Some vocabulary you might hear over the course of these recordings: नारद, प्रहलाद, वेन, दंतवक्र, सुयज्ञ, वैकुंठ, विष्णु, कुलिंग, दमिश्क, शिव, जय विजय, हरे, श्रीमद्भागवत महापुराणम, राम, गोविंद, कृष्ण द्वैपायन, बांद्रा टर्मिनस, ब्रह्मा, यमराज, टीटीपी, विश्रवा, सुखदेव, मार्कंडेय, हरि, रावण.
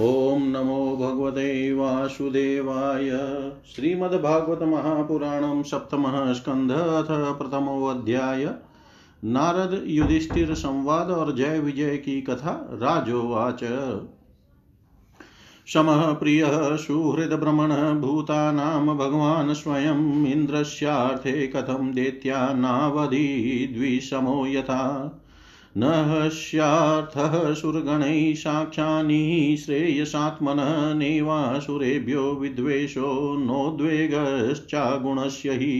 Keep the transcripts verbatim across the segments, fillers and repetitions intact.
ओम नमो भगवते वासुदेवाय। श्रीमद्भागवत महापुराणम सप्तम स्कंध अथ प्रथमो अध्याय। नारद युधिष्ठिर संवाद और जय विजय की कथा। राजोवाच समः प्रिय सुहृद ब्रह्मण भूतानां भगवान् स्वयं इंद्रस्यार्थे कथं दैत्यानावधि द्विशमो यथा न हस्यार्थः सुरगणैः साक्षानि श्रेयसात्मनः नैवासुरेभ्यो विद्वेषो नोद्वेगश्चागुणस्य हि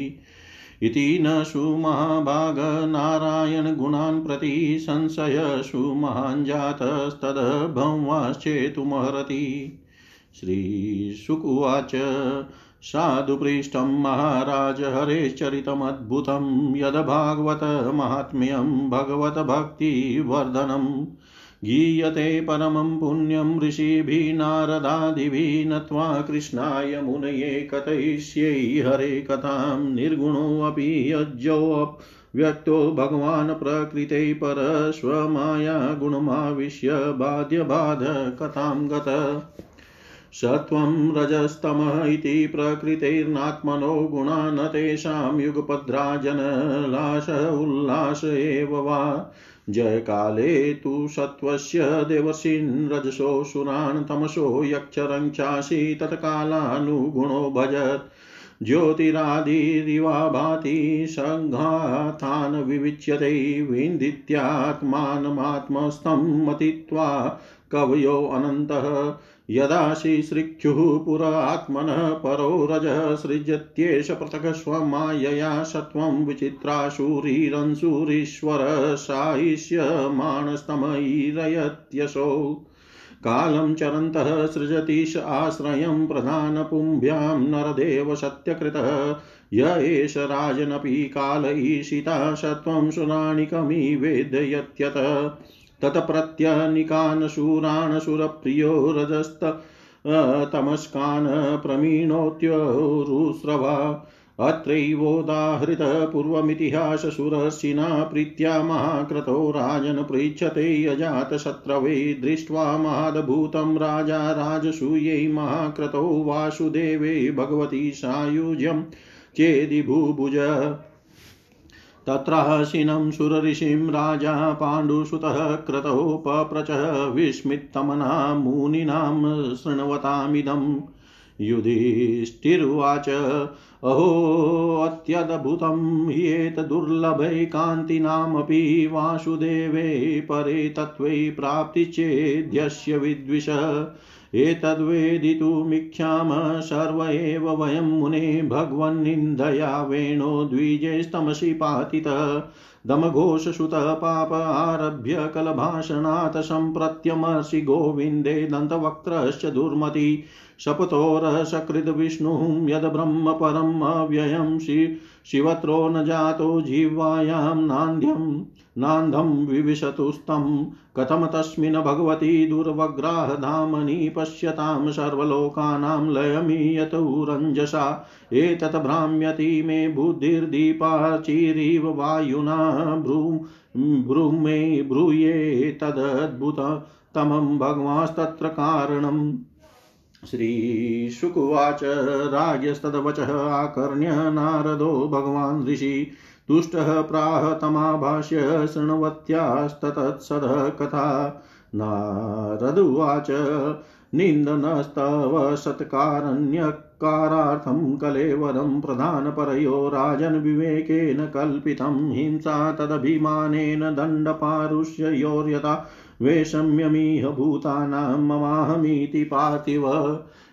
इति न सुमहाभाग नारायण गुणान् प्रति संशय सुमहान् जातस्तद भंवाश्चेतुमहरति। श्रीशुकुवाच साधु पृष्ठं महाराज हरेश्चरितमद्भुतं यद भागवत महात्म्यं भगवत भक्तिवर्धनम् गीयते परमं पुण्यं ऋषिभिः नारदादिभिः नत्वा कृष्णाय मुनये कथयिष्ये हरे कथां निर्गुणोऽपि यज्जोऽव्यक्तो भगवान् प्रकृते परस्वमाया गुणमाविश्य बाध्यबाध कथां गत सत्वं रजस्तमः इति प्रकृतेर्नात्मनो गुणा न तेषां युगपद्राजनलाश उल्लास एव वा जय काले तु सत्वस्य देवसीन् रजसो सुरान् तमसो यक्षरं चासि तत्कालानुगुणो भजत ज्योतिरादिरिवा भाति संघातान् विविच्यते विन्दित्यात्मानमात्मस्थं मतित्वा कवयो अनन्तः यदा श्रीक्षुः पुरा आत्मनः परो रजः सृजत्येष पृथक् स्वमायया सत्वं विचित्राशुरीरंशुरीश्वर साहिष्यमाणस्तमैरयत्यसौ कालं चरन्तः सृजतीश आश्रयं प्रधानपुंभ्यां नरदेव सत्यकृतः य एष राजनपि काल ईशिता सत्वं सुराणिकमि वेदयत्यत तत्प्रत्यनिकान् शूरान् सुरप्रियो रजस्त तमस्कान् प्रमीणोत्युरुस्रवा अत्रैवोदाहृत पूर्वमितिहासशूरसिना प्रीत्या महाक्रतो राजन् पृच्छते अजातशत्रवे दृष्ट्वा महाद्भूतं राजा राजसूयै महाक्रतो वासुदेवे भगवती सायुज्यं चेदि भूभुज तत्रहसिनं सुरऋषिं राजा पाण्डुसुतः क्रतो पप्रचः विस्मितमना मुनीनां शृण्वतामिदं। युधिष्ठिरुवाच अहो अत्यद्भुतं ह्येत दुर्लभे कान्तिनामपि वासुदेवे परे तत्त्वे प्राप्तिश्चेद्यस्य विद्विषः एतद्वेदितुमिच्छाम सर्व एव वयं मुने भगवन्निन्दया वेणो द्विजैस्तमसि पातितः दमघोषसुतः पाप आरभ्य कलभाषणात् सम्प्रत्यमसि गोविन्दे दन्तवक्त्रश्च दुर्मति शपथोरः सकृद् विष्णुं यद् ब्रह्म परम् अव्ययं शिवत्रो न जातो जीवायां नान्द्यं नान्दं विविशतुस्तं कथम तस्मिन् भगवती दुर्वग्राह धामनि पश्यतां सर्वलोकानां लयमीयतौ रञ्जसा एतत् भ्राम्यति मे बुद्धिर्दीपाचिरिव वायुना ब्रूम ब्रूमे ब्रूये तदद्भुततमं भगवांस्तत्र कारणम्। श्रीशुकुवाच राजस्तद्वचः आकर्ण्य नारदो भगवान् ऋषि तुष्टः प्राह तमाभाष्य शृण्वत्यास्ततत्सदः कथा। नारदुवाच निन्दनस्तव सत्कारण्यकारार्थं कलेवरं प्रधानपरयो राजन् विवेकेन कल्पितं हिंसा तदभिमानेन दण्डपारुष्ययोर्यथा वैषम्यमिह भूतानां ममाहमीति पार्थिव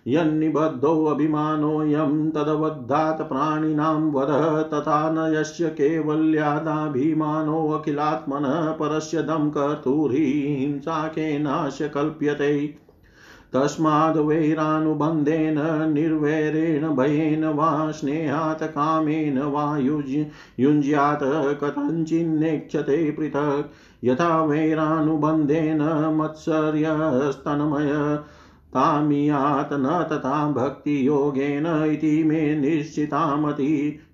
यन्निबद्धोऽभिमानोऽयं तदवद्धात् प्राणिनां वदः तथा न यस्य केवल्यादाभिमानोऽखिलात्मनः परस्य दं कर्तुर्हि हिंसा केनाश्य कल्प्यते तस्माद् वैरानुबन्धेन निर्वैरेण भयेन वा स्नेहात् कामेन वा युञ्ज्यात् कथञ्चिन्नेक्षते पृथक् यथा वैरानुबन्धेन मत्सर्यस्तन्मय तामियात् न तथा भक्तियोगेन इति मे निश्चिता मति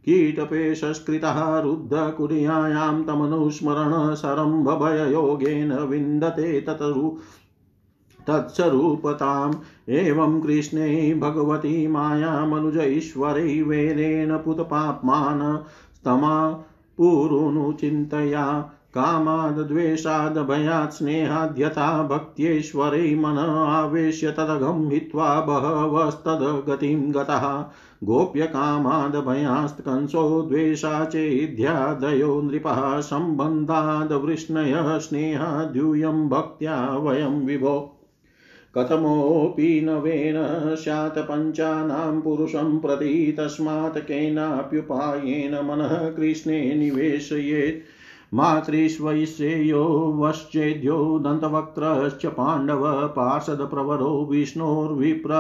कीटपेशस्कृतः रुद्धकुर्यायां तमनुस्मरण सरम्भभययोगेन विन्दते ततरु तत्स्वरूपताम् एवं कृष्णे भगवती मायामनुजैश्वरै वेदेन पुतपाप्मान स्तमा पूर्वनुचिन्तया कामाद्वेषाद् भयात् स्नेहाद्यथा भक्त्यैश्वरै मनः आवेश्य तदघं हित्वा बहवस्तद गतिं गतः गोप्य कामाद् भयात् कंसो द्वेषाचेद्यादयो नृपः सम्बन्धाद् वृष्णयः स्नेहाद्यूयं भक्त्या वयं विभो कथमोऽपि नवेन स्यात् पञ्चानां पुरुषं प्रति तस्मात् केनाप्युपायेन मनः कृष्णे निवेशयेत् मातृश्वैश्रेयो वश्चेद्यो दन्तवक्रश्च पाण्डव पार्षद प्रवरो विष्णोर्विप्र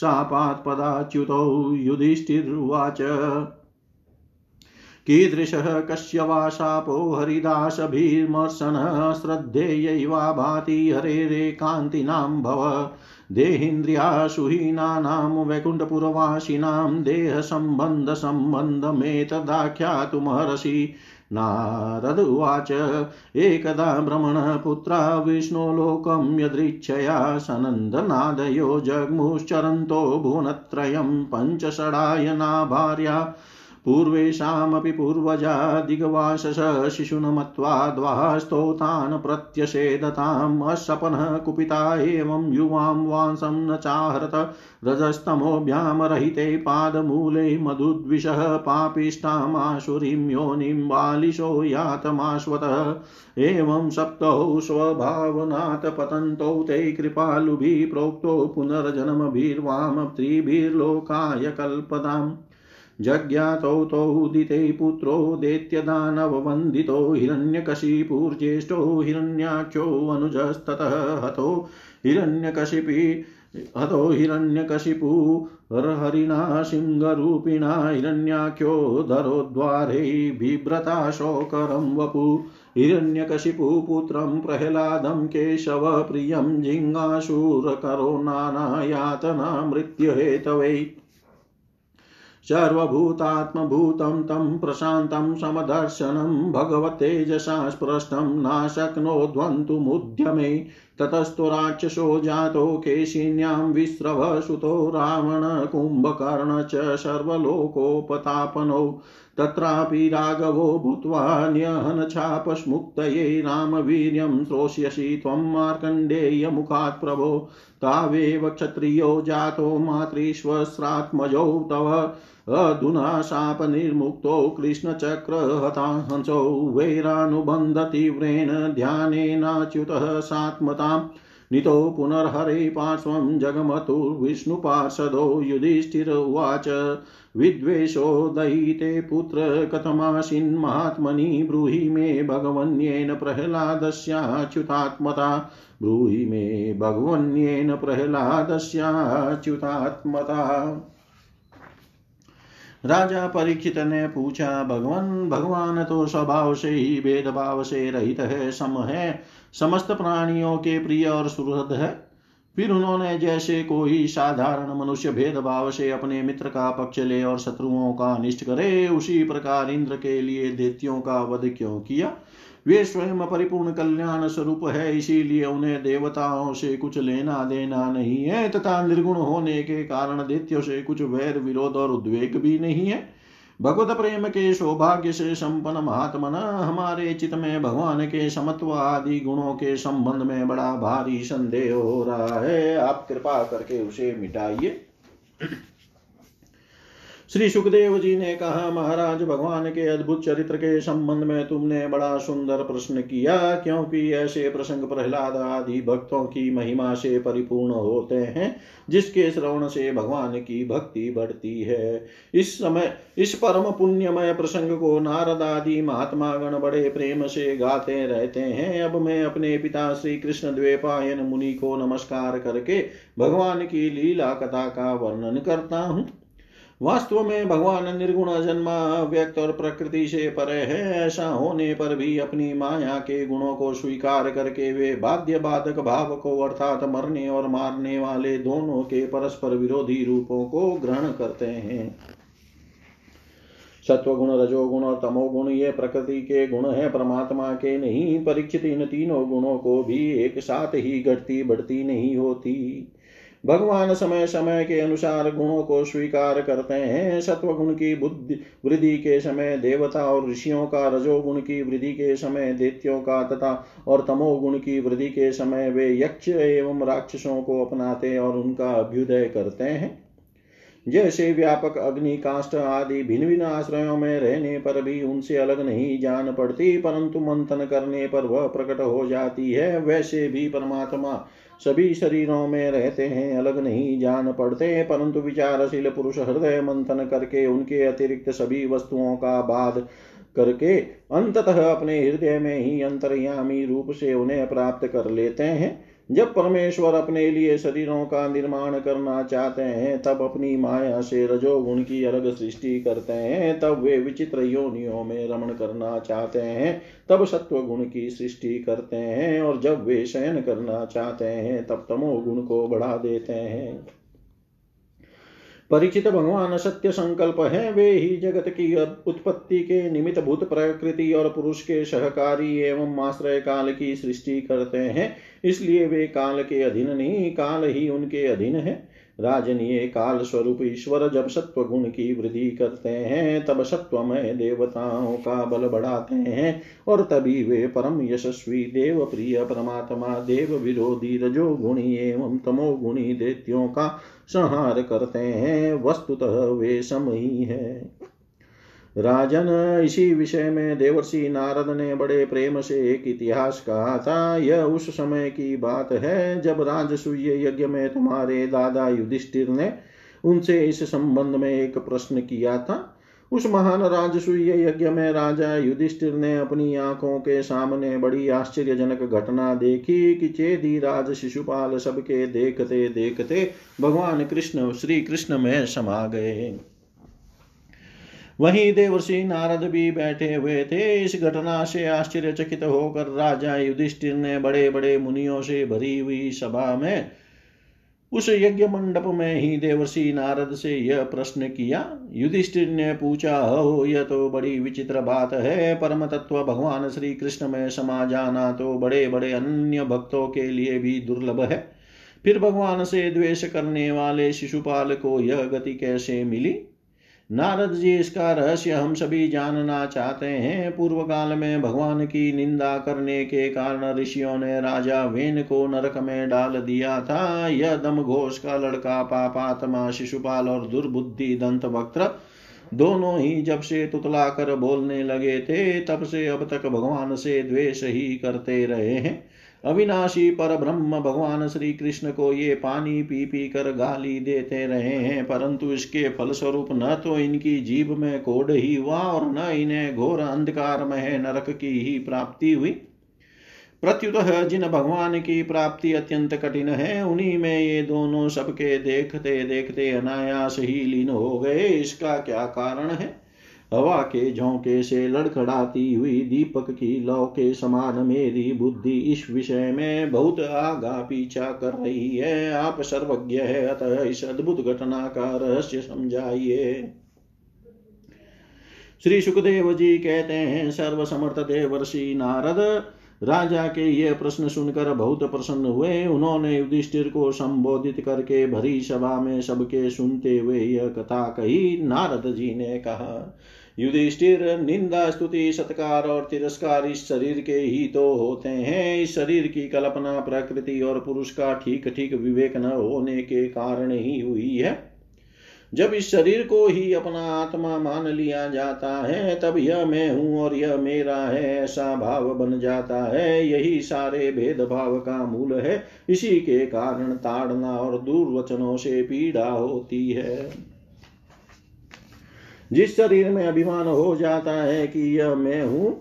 शापात्पदाच्युतौ युधिष्ठिर्वाच कीदृशः कस्य वा शापो हरिदासभिर्मर्शनः श्रद्धेयैवा भाति हरेरेकान्तिनां भव देहेन्द्रियासुहीनानां वैकुण्ठपुरवासिनां देहसम्बन्धसम्बन्धमेतदाख्यातुमहर्षि नारद उवाच एकदा ब्रह्मणः पुत्रः विष्णुलोकं यदृच्छया सनन्दनादयो जग्मुश्चरन्तो भुवनत्रयं पञ्चषडायना भार्या पूर्वेषामपि पूर्वजा दिग्वासश शिशुनमत्वा द्वाहस्तोतान् प्रत्यषेदताम् असपनः कुपिता एवं युवां वांसं न चाहरत रजस्तमोभ्यां रहिते पादमूले मधुद्विषः पापिष्टामाशुरीं योनिं बालिशो यातमाश्वतः एवं सप्तौ स्वभावनात् पतन्तौ ते कृपालुभिः प्रोक्तो पुनर्जन्मभिर्वाम त्रिभिर्लोकाय कल्पताम् जज्ञातौ तौ दिते पुत्रो दैत्यदानववन्दितो हिरण्यकशिपुर्ज्येष्ठो हिरण्याक्षो अनुजस्ततः हतो हिरण्यकशिपि हतो हिरण्यकशिपु हरिणा सिंहरूपिणा हिरण्याख्यो धरोद्वारे बिभ्रता शोकरं वपु हिरण्यकशिपुपुत्रं प्रहलादं केशवप्रियं जिङ्गाशूरकरो नानायातना मृत्युहेतवे सर्वभूतात्मभूतं तं प्रशान्तं समदर्शनं भगवत्तेजसा स्पृष्टं न शक्नोद्वन्तुमुद्यमे ततस्तु राक्षसो जातो केशिन्यां विश्रव सुतो रावण कुंभकर्ण च सर्वलोकोपतापनो तत्रापि राघवो भूत्वा न्यहनछापस्मुक्तये रामवीर्यं श्रोष्यसि त्वं मार्कण्डेय मुखात् प्रभो तावेव क्षत्रियो जातो मातृश्वस्रात्मजो तव अधुना शाप निर्मुक्तो कृष्णचक्रहता हंसो वैरानुबन्धतीव्रेण ध्यानेनाच्युतः सात्मतां नितो पुनर्हरे पार्श्वं जगमतुर्विष्णुपार्षदो युधिष्ठिर उवाच विद्वेषो दयिते पुत्र कथमासीन् महात्मनि ब्रूहि मे भगवन्येन प्रहलादस्याच्युतात्मता ब्रूहि मे भगवन्येन प्रहलादस्याच्युतात्मता। राजा परीक्षित ने पूछा भगवान भगवान तो स्वभाव से ही भेदभाव से रहित है सम है समस्त प्राणियों के प्रिय और सुहृद है। फिर उन्होंने जैसे कोई साधारण मनुष्य भेदभाव से अपने मित्र का पक्ष ले और शत्रुओं का अनिष्ट करे उसी प्रकार इंद्र के लिए दैत्यों का वध क्यों किया। वे स्वयं परिपूर्ण कल्याण स्वरूप है इसीलिए उन्हें देवताओं से कुछ लेना देना नहीं है तथा निर्गुण होने के कारण दैत्यों से कुछ वैर विरोध और उद्वेग भी नहीं है। भगवत प्रेम के सौभाग्य से संपन्न महात्मना हमारे चित्त में भगवान के समत्व आदि गुणों के संबंध में बड़ा भारी संदेह हो रहा है, आप कृपा करके उसे मिटाइए। श्री सुखदेव जी ने कहा महाराज भगवान के अद्भुत चरित्र के संबंध में तुमने बड़ा सुंदर प्रश्न किया क्योंकि ऐसे प्रसंग प्रहलाद आदि भक्तों की महिमा से परिपूर्ण होते हैं जिसके श्रवण से भगवान की भक्ति बढ़ती है। इस समय इस परम पुण्यमय प्रसंग को नारद आदि महात्मा गण बड़े प्रेम से गाते रहते हैं। अब मैं अपने पिता श्री कृष्ण द्वैपायन मुनि को नमस्कार करके भगवान की लीला कथा का वर्णन करता हूँ। वास्तव में भगवान निर्गुण जन्मा व्यक्त और प्रकृति से परे है, ऐसा होने पर भी अपनी माया के गुणों को स्वीकार करके वे बाध्य बाधक भाव को अर्थात मरने और मारने वाले दोनों के परस्पर विरोधी रूपों को ग्रहण करते हैं। सत्वगुण, रजोगुण और तमोगुण ये प्रकृति के गुण हैं, परमात्मा के नहीं। परीक्षित इन तीनों गुणों को भी एक साथ ही घटती बढ़ती नहीं होती। भगवान समय समय के अनुसार गुणों को स्वीकार करते हैं। सत्वगुण की बुद्धि वृद्धि के समय देवता और ऋषियों का, रजोगुण की वृद्धि के समय दैत्यों का तथा और तमोगुण की वृद्धि के समय वे यक्ष एवं राक्षसों को अपनाते और उनका अभ्युदय करते हैं। जैसे व्यापक अग्नि, काष्ठ आदि भिन्न भिन्न आश्रयों में रहने पर भी उनसे अलग नहीं जान पड़ती, परंतु मंथन करने पर वह प्रकट हो जाती है, वैसे भी परमात्मा सभी शरीरों में रहते हैं, अलग नहीं जान पड़ते, परंतु विचारशील पुरुष हृदय मंथन करके उनके अतिरिक्त सभी वस्तुओं का बाध करके अंततः अपने हृदय में ही अंतर्यामी रूप से उन्हें प्राप्त कर लेते हैं। जब परमेश्वर अपने लिए शरीरों का निर्माण करना चाहते हैं, तब अपनी माया से रजोगुण की अलग सृष्टि करते हैं, तब वे विचित्र योनियों में रमण करना चाहते हैं, तब सत्वगुण की सृष्टि करते हैं, और जब वे शयन करना चाहते हैं तब तमोगुण को बढ़ा देते हैं। परिचित भगवान सत्य संकल्प है, वे ही जगत की उत्पत्ति के निमित्त भूत, प्रकृति और पुरुष के सहकारी एवं आश्रय काल की सृष्टि करते हैं। इसलिए वे काल के अधीन नहीं, काल ही उनके अधीन है। राजनीय काल स्वरूप ईश्वर जब सत्वगुण की वृद्धि करते हैं, तब सत्वमय देवताओं का बल बढ़ाते हैं, और तभी वे परम यशस्वी देव प्रिय परमात्मा देव विरोधी रजोगुणी एवं तमोगुणी दैत्यों का संहार करते हैं। वस्तुतः वे सम ही है। राजन, इसी विषय में देवर्षि नारद ने बड़े प्रेम से एक इतिहास कहा था। यह उस समय की बात है जब राजसूय यज्ञ में तुम्हारे दादा युधिष्ठिर ने उनसे इस संबंध में एक प्रश्न किया था। उस महान राजसूय यज्ञ में राजा युधिष्ठिर ने अपनी आंखों के सामने बड़ी आश्चर्यजनक घटना देखी कि चेदि राज शिशुपाल सबके देखते देखते भगवान कृष्ण श्री कृष्ण में समा गए। वहीं देवर्षि नारद भी बैठे हुए थे। इस घटना से आश्चर्यचकित होकर राजा युधिष्ठिर ने बड़े बड़े मुनियों से भरी हुई सभा में उस यज्ञ मंडप में ही देवर्षि नारद से यह प्रश्न किया। युधिष्ठिर ने पूछा, हो यह तो बड़ी विचित्र बात है, परम तत्व भगवान श्री कृष्ण में समा जाना तो बड़े बड़े अन्य भक्तों के लिए भी दुर्लभ है, फिर भगवान से द्वेष करने वाले शिशुपाल को यह गति कैसे मिली? नारद जी, इसका रहस्य हम सभी जानना चाहते हैं। पूर्व काल में भगवान की निंदा करने के कारण ऋषियों ने राजा वेन को नरक में डाल दिया था। यह दमघोष का लड़का पापात्मा शिशुपाल और दुर्बुद्धि दंतवक्र दोनों ही जब से तुतला कर बोलने लगे थे, तब से अब तक भगवान से द्वेष ही करते रहे हैं। अविनाशी पर ब्रह्म भगवान श्री कृष्ण को ये पानी पी पी कर गाली देते रहे हैं, परंतु इसके फलस्वरूप न तो इनकी जीभ में कोढ़ ही हुआ और न इन्हें घोर अंधकार में नरक की ही प्राप्ति हुई। प्रत्युतः जिन भगवान की प्राप्ति अत्यंत कठिन है, उन्हीं में ये दोनों सबके देखते देखते अनायास ही लीन हो गए। इसका क्या कारण है? हवा के झोंके से लड़खड़ाती हुई दीपक की लौ के समान मेरी बुद्धि इस विषय में बहुत आगा पीछा कर रही है। आप सर्वज्ञ है, अतः इस अद्भुत घटना का रहस्य समझाइए। श्री सुखदेव जी कहते हैं, सर्वसमर्थ देवर्षि नारद राजा के ये प्रश्न सुनकर बहुत प्रसन्न हुए। उन्होंने युधिष्ठिर को संबोधित करके भरी सभा में सबके सुनते हुए यह कथा कही। नारद जी ने कहा, युधिष्ठिर, निंदा, स्तुति, सत्कार और तिरस्कार इस शरीर के ही तो होते हैं। इस शरीर की कल्पना प्रकृति और पुरुष का ठीक ठीक विवेक न होने के कारण ही हुई है। जब इस शरीर को ही अपना आत्मा मान लिया जाता है, तब यह मैं हूँ और यह मेरा है ऐसा भाव बन जाता है। यही सारे भेदभाव का मूल है। इसी के कारण ताड़ना और दुर्वचनों से पीड़ा होती है। जिस शरीर में अभिमान हो जाता है कि यह मैं हूँ,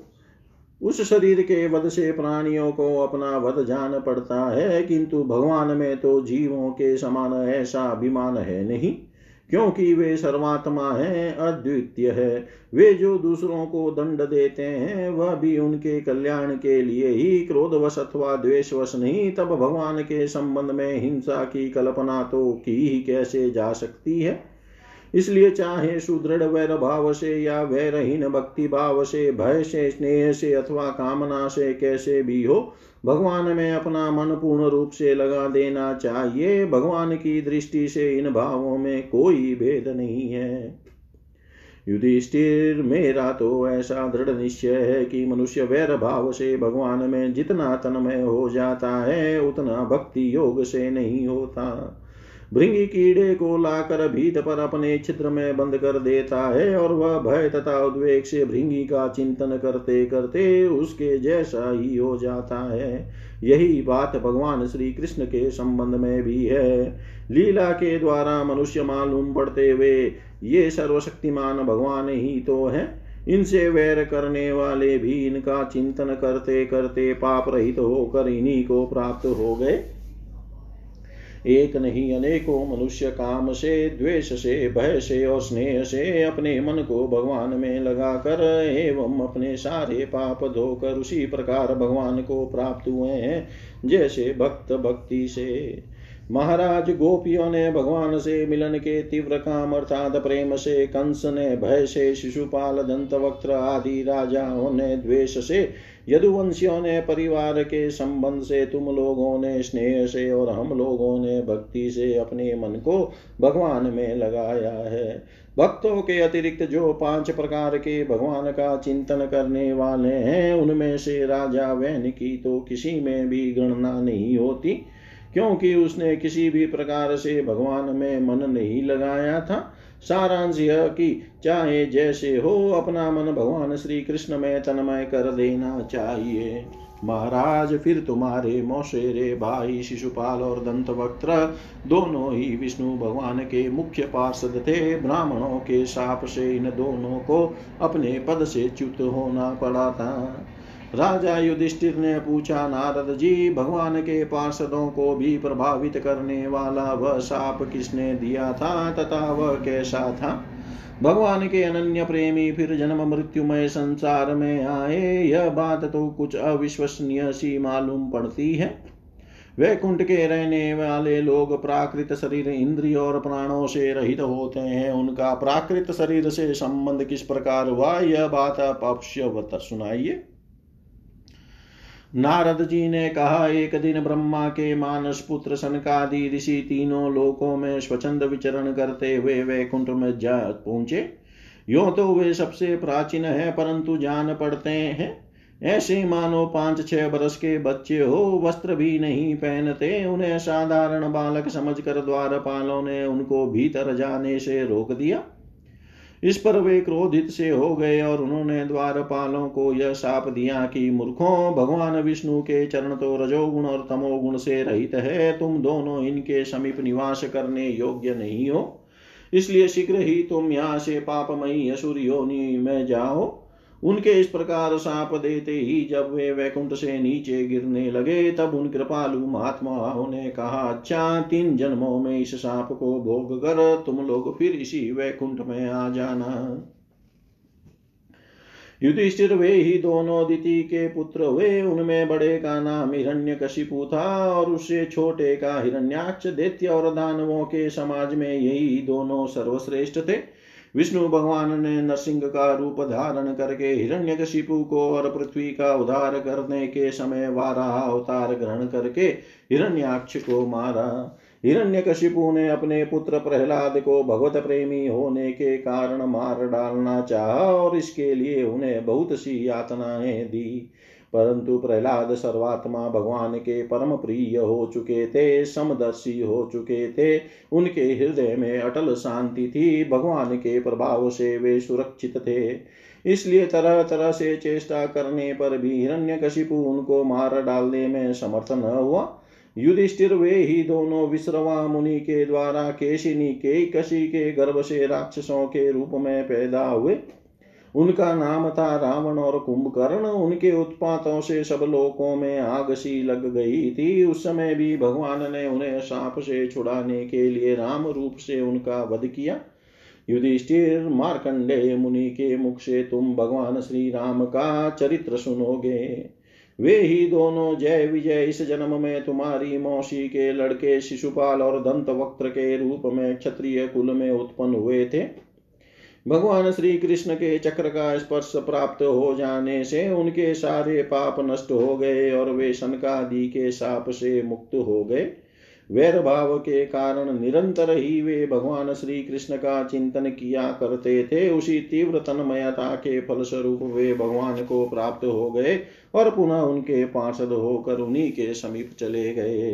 उस शरीर के वध से प्राणियों को अपना वध जान पड़ता है, किंतु भगवान में तो जीवों के समान ऐसा अभिमान है नहीं, क्योंकि वे सर्वात्मा हैं, अद्वितीय है। वे जो दूसरों को दंड देते हैं, वह भी उनके कल्याण के लिए ही, क्रोधवश अथवा द्वेषवश नहीं। तब भगवान के संबंध में हिंसा की कल्पना तो की ही कैसे जा सकती है? इसलिए चाहे सुदृढ़ वैर भाव से या वैरहीन भक्ति भाव से, भय से, स्नेह से अथवा कामना से कैसे भी हो, भगवान में अपना मन पूर्ण रूप से लगा देना चाहिए। भगवान की दृष्टि से इन भावों में कोई भेद नहीं है। युधिष्ठिर, मेरा तो ऐसा दृढ़ निश्चय है कि मनुष्य वैर भाव से भगवान में जितना तन्मय हो जाता है उतना भक्ति योग से नहीं होता। भृंगी कीड़े को लाकर भीत पर अपने छिद्र में बंद कर देता है और वह भय तथा उद्वेग से भृंगी का चिंतन करते करते उसके जैसा ही हो जाता है। यही बात भगवान श्री कृष्ण के संबंध में भी है। लीला के द्वारा मनुष्य मालूम पड़ते हुए ये सर्वशक्तिमान भगवान ही तो हैं। इनसे वैर करने वाले भी इनका चिंतन करते करते पाप रहित होकर इन्हीं को प्राप्त हो गए। एक नहीं अनेकों मनुष्य काम से, द्वेष से, भय से और स्नेह से अपने मन को भगवान में लगाकर एवं अपने सारे पाप धोकर उसी प्रकार भगवान को प्राप्त हुए हैं जैसे भक्त भक्ति से। महाराज, गोपियों ने भगवान से मिलन के तीव्र काम अर्थात प्रेम से, कंस ने भय से, शिशुपाल, दंतवक्र आदि राजाओं ने द्वेष से, यदुवंशियों ने परिवार के संबंध से, तुम लोगों ने स्नेह से और हम लोगों ने भक्ति से अपने मन को भगवान में लगाया है। भक्तों के अतिरिक्त जो पांच प्रकार के भगवान का चिंतन करने वाले हैं उनमें से राजा वैन की तो किसी में भी गणना नहीं होती, क्योंकि उसने किसी भी प्रकार से भगवान में मन नहीं लगाया था। सारांश यह कि चाहे जैसे हो अपना मन भगवान श्री कृष्ण में तन्मय कर देना चाहिए। महाराज, फिर तुम्हारे मौसेरे भाई शिशुपाल और दंतवक्त्र दोनों ही विष्णु भगवान के मुख्य पार्षद थे। ब्राह्मणों के शाप से इन दोनों को अपने पद से च्युत होना पड़ा था। राजा युधिष्ठिर ने पूछा, नारद जी, भगवान के पार्षदों को भी प्रभावित करने वाला वह शाप किसने दिया था तथा वह कैसा था? भगवान के अनन्य प्रेमी फिर जन्म मृत्युमय संसार में आए, यह बात तो कुछ अविश्वसनीय सी मालूम पड़ती है। वैकुंठ के रहने वाले लोग प्राकृत शरीर, इंद्रिय और प्राणों से रहित होते हैं, उनका प्राकृत शरीर से संबंध किस प्रकार हुआ, यह बात आप अवश्य सुनाइए। नारद जी ने कहा, एक दिन ब्रह्मा के मानस पुत्र सनकादि ऋषि तीनों लोकों में स्वच्छंद विचरण करते हुए वैकुंठ में जा पहुंचे। यों तो वे सबसे प्राचीन है, परंतु जान पड़ते हैं ऐसे मानो पांच छह बरस के बच्चे हो, वस्त्र भी नहीं पहनते। उन्हें साधारण बालक समझकर द्वारपालों ने उनको भीतर जाने से रोक दिया। इस पर वे क्रोधित से हो गए और उन्होंने द्वारपालों को यह शाप दिया कि मूर्खों, भगवान विष्णु के चरण तो रजोगुण और तमोगुण से रहित है, तुम दोनों इनके समीप निवास करने योग्य नहीं हो, इसलिए शीघ्र ही तुम यहाँ से पापमयी असुर योनि में जाओ। उनके इस प्रकार शाप देते ही जब वे वैकुंठ से नीचे गिरने लगे, तब उन कृपालु महात्माओं ने कहा, अच्छा, तीन जन्मों में इस शाप को भोग कर तुम लोग फिर इसी वैकुंठ में आ जाना। युधिष्ठिर वे ही दोनों दिति के पुत्र हुए। उनमें बड़े का नाम हिरण्यकशिपु था और उससे छोटे का हिरण्याक्ष। दैत्य और दानवों के समाज में यही दोनों सर्वश्रेष्ठ थे। विष्णु भगवान ने नरसिंह का रूप धारण करके हिरण्यकशिपु को और पृथ्वी का उद्धार करने के समय वाराह अवतार ग्रहण करके हिरण्याक्ष को मारा। हिरण्यकशिपु ने अपने पुत्र प्रहलाद को भगवत प्रेमी होने के कारण मार डालना चाहा और इसके लिए उन्हें बहुत सी यातनाएं दी, परंतु प्रहलाद सर्वात्मा भगवान के परम प्रिय हो चुके थे, समदर्शी हो चुके थे। उनके हृदय में अटल शांति थी, भगवान के प्रभाव से वे सुरक्षित थे। इसलिए तरह तरह से चेष्टा करने पर भी हिरण्यकशिपु उनको मार डालने में समर्थ न हुआ। युधिष्ठिर वे ही दोनों विश्रवा मुनि के द्वारा केशिनी के कशी के गर्भ से राक्षसों के रूप में पैदा हुए। उनका नाम था रावण और कुंभकर्ण। उनके उत्पातों से सब लोकों में आग सी लग गई थी। उस समय भी भगवान ने उन्हें सांप से छुड़ाने के लिए राम रूप से उनका वध किया। युधिष्ठिर, मार्कंडेय मुनि के मुख से तुम भगवान श्री राम का चरित्र सुनोगे। वे ही दोनों जय विजय इस जन्म में तुम्हारी मौसी के लड़के शिशुपाल और दंतवक्र के रूप में क्षत्रिय कुल में उत्पन्न हुए थे। भगवान श्री कृष्ण के चक्र का स्पर्श प्राप्त हो जाने से उनके सारे पाप नष्ट हो गए और वे सनकादि के शाप से मुक्त हो गए। वैर भाव के कारण निरंतर ही वे भगवान श्री कृष्ण का चिंतन किया करते थे। उसी तीव्र तन्मयता के फलस्वरूप वे भगवान को प्राप्त हो गए और पुनः उनके पार्षद होकर उन्हीं के समीप चले गए।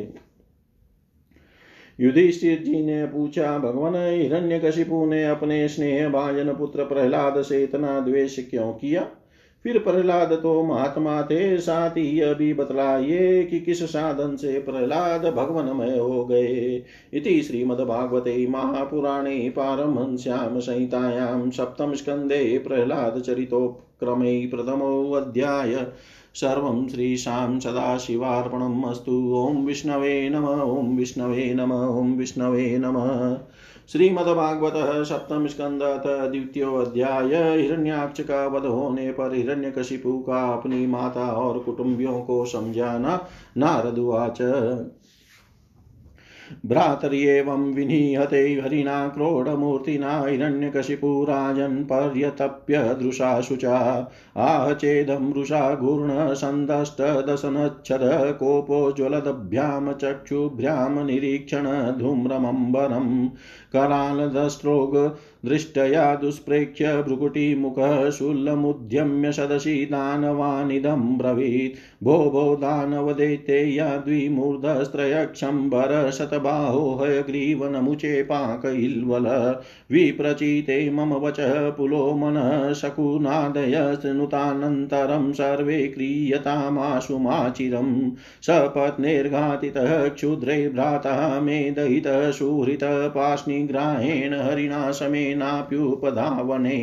युधिष्ठिर जी ने पूछा, भगवान हिरण्यकशिपु ने अपने स्नेह भाजन पुत्र प्रहलाद से इतना द्वेष क्यों किया? फिर प्रहलाद तो महात्मा थे, साथ ही अभी बतलाइए कि किस साधन से प्रहलाद भगवनमय हो गए। इति श्रीमद्भागवते महापुराणे पारमहंस्याम संहितायां सप्तम स्कंदे प्रहलाद चरितोपक्रमे प्रथमो अध्याय। सर्वं श्रीशां सदाशिवार्पणम् अस्तु। ओं विष्णवे नमः। ओं विष्णवे नमः। ओं विष्णवे नमः। श्रीमद्भागवत सप्तम स्कंद द्वितीय अध्याय। हिरण्याक्ष का वध होने पर हिरण्यकशिपु का अपनी माता और कुटुंबियों को समझाना। नारद उवाच, भ्रातर्येवं विनीहते हरिणा क्रोडमूर्तिना हिरण्यकशिपु राजन् पर्यतप्य दृशा शुचा आह चेदं रुषा घूर्ण संदष्ट दशनच्छद कोपोज्वलदभ्याम चक्षुभ्याम निरीक्षण धूम्रमंबरम करालदस्रोग दृष्टया दुष्प्रेक्ष्य भ्रुकुटीमुख शूलमुद्यम्य सदसि दानवानिदं ब्रवीत्। भो भो दानवदैत्येया द्विमूर्धस्त्रयक्षम्बर शतबाहो हयग्रीवनमुचे पाकैल्वल। विप्रचीते मम वचः पुलो मनः शकुनादय शृणुतानन्तरं सर्वे क्रियतामाशुमाचिरं। सपत्नेर्घातितः क्षुद्रे भ्राता मे दहितः शूहृतः पाशनिग्राहेण हरिणा समेन नाप्युपधावने।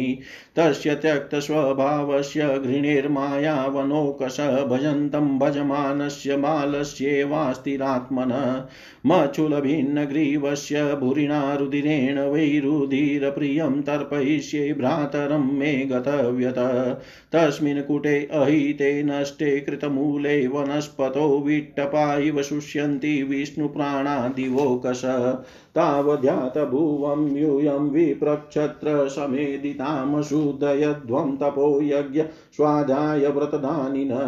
तस्य त्यक्तस्वभावस्य घृणेर्मायावनोकश भजन्तं भजमानस्य मालस्येवास्तिरात्मनः। मच्छुलभिन्नग्रीवस्य भूरिणा रुधिरेण वैरुधिरप्रियं तर्पयिष्ये भ्रातरं मे गतव्यतः। तस्मिन् कुटे अहिते नष्टे कृतमूले वनस्पतौ विट्टपायिव शुष्यन्ति विष्णुप्राणा दिवोकश। तावध्यात भुवं यूयं विप्रक्षत्र समेदितामशुदयध्वं तपो यज्ञ स्वाध्याय व्रतदानिनः।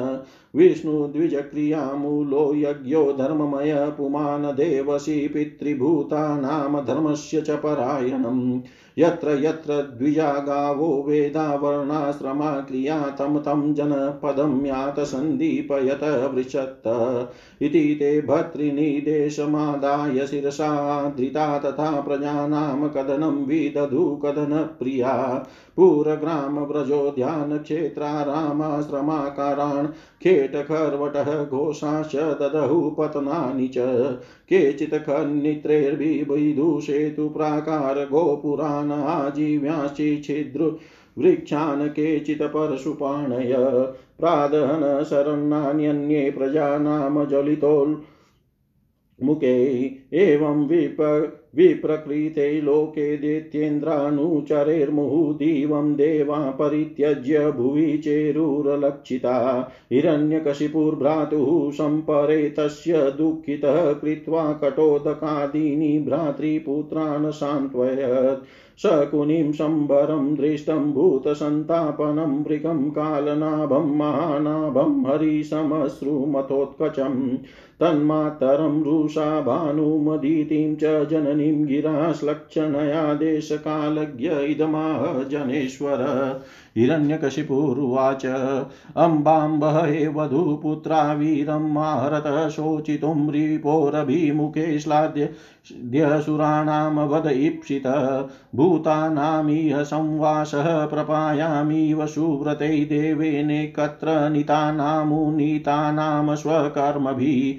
विष्णुद्विजक्रियामूलो यज्ञो धर्ममय पुमान देवसी पितृभूतानाम धर्मस्य च परायणम्। यत्र यत्र द्विजा गावो वेदा वर्णाश्रमा क्रिया तम तम जनपदं यात सन्दीपयत वृषत। इति ते भर्तृनिदेशमादाय शिरसा धृता तथा प्रजानां कदनं विदधु कदन प्रिया। पूरग्राम व्रजो ध्यान क्षेत्रारामाश्रमाकारान् खेटखर्वटः घोषाश्च ददहु पतनानि च। केचित् खन्नित्रैर्विदुषेतु प्राकार गोपुरान् आजीव्यांसि छिद्र वृक्षान् केचित् परशुपाणय। प्रादहन शरणान्ये प्रजानां ज्वलितोल् मुके। एवं विप विप्रकृते लोके दैत्येन्द्रानुचरेर्मुहुः दिवं देवा परित्यज्य भुवि चेरुरलक्षिता। हिरण्यकशिपुर्भ्रातुः सम्परे तस्य दुःखितः कृत्वा कटोदकादीनि भ्रातृपुत्रान् सान्त्वयत्। शकुनिं शम्बरं दृष्टं भूतसन्तापनं वृकं कालनाभं महानाभं हरिसमश्रुमथोत्कचं। तन्मातरं रुषा भानुमदितिं च जननीं गिराश्लक्षणया देशकालज्ञ इदमाह जनेश्वर। हिरण्यकशिपुरुवाच, अम्बाम्बः वधूपुत्रा वीरं माहरतः शोचितुं रिपोरभिमुखे श्लाघ्यसुराणां वध ईप्सितः। भूतानामिह संवासः प्रपायामिव सुव्रतै देवेनेकत्र नितानामुनीतानां स्वकर्मभिः।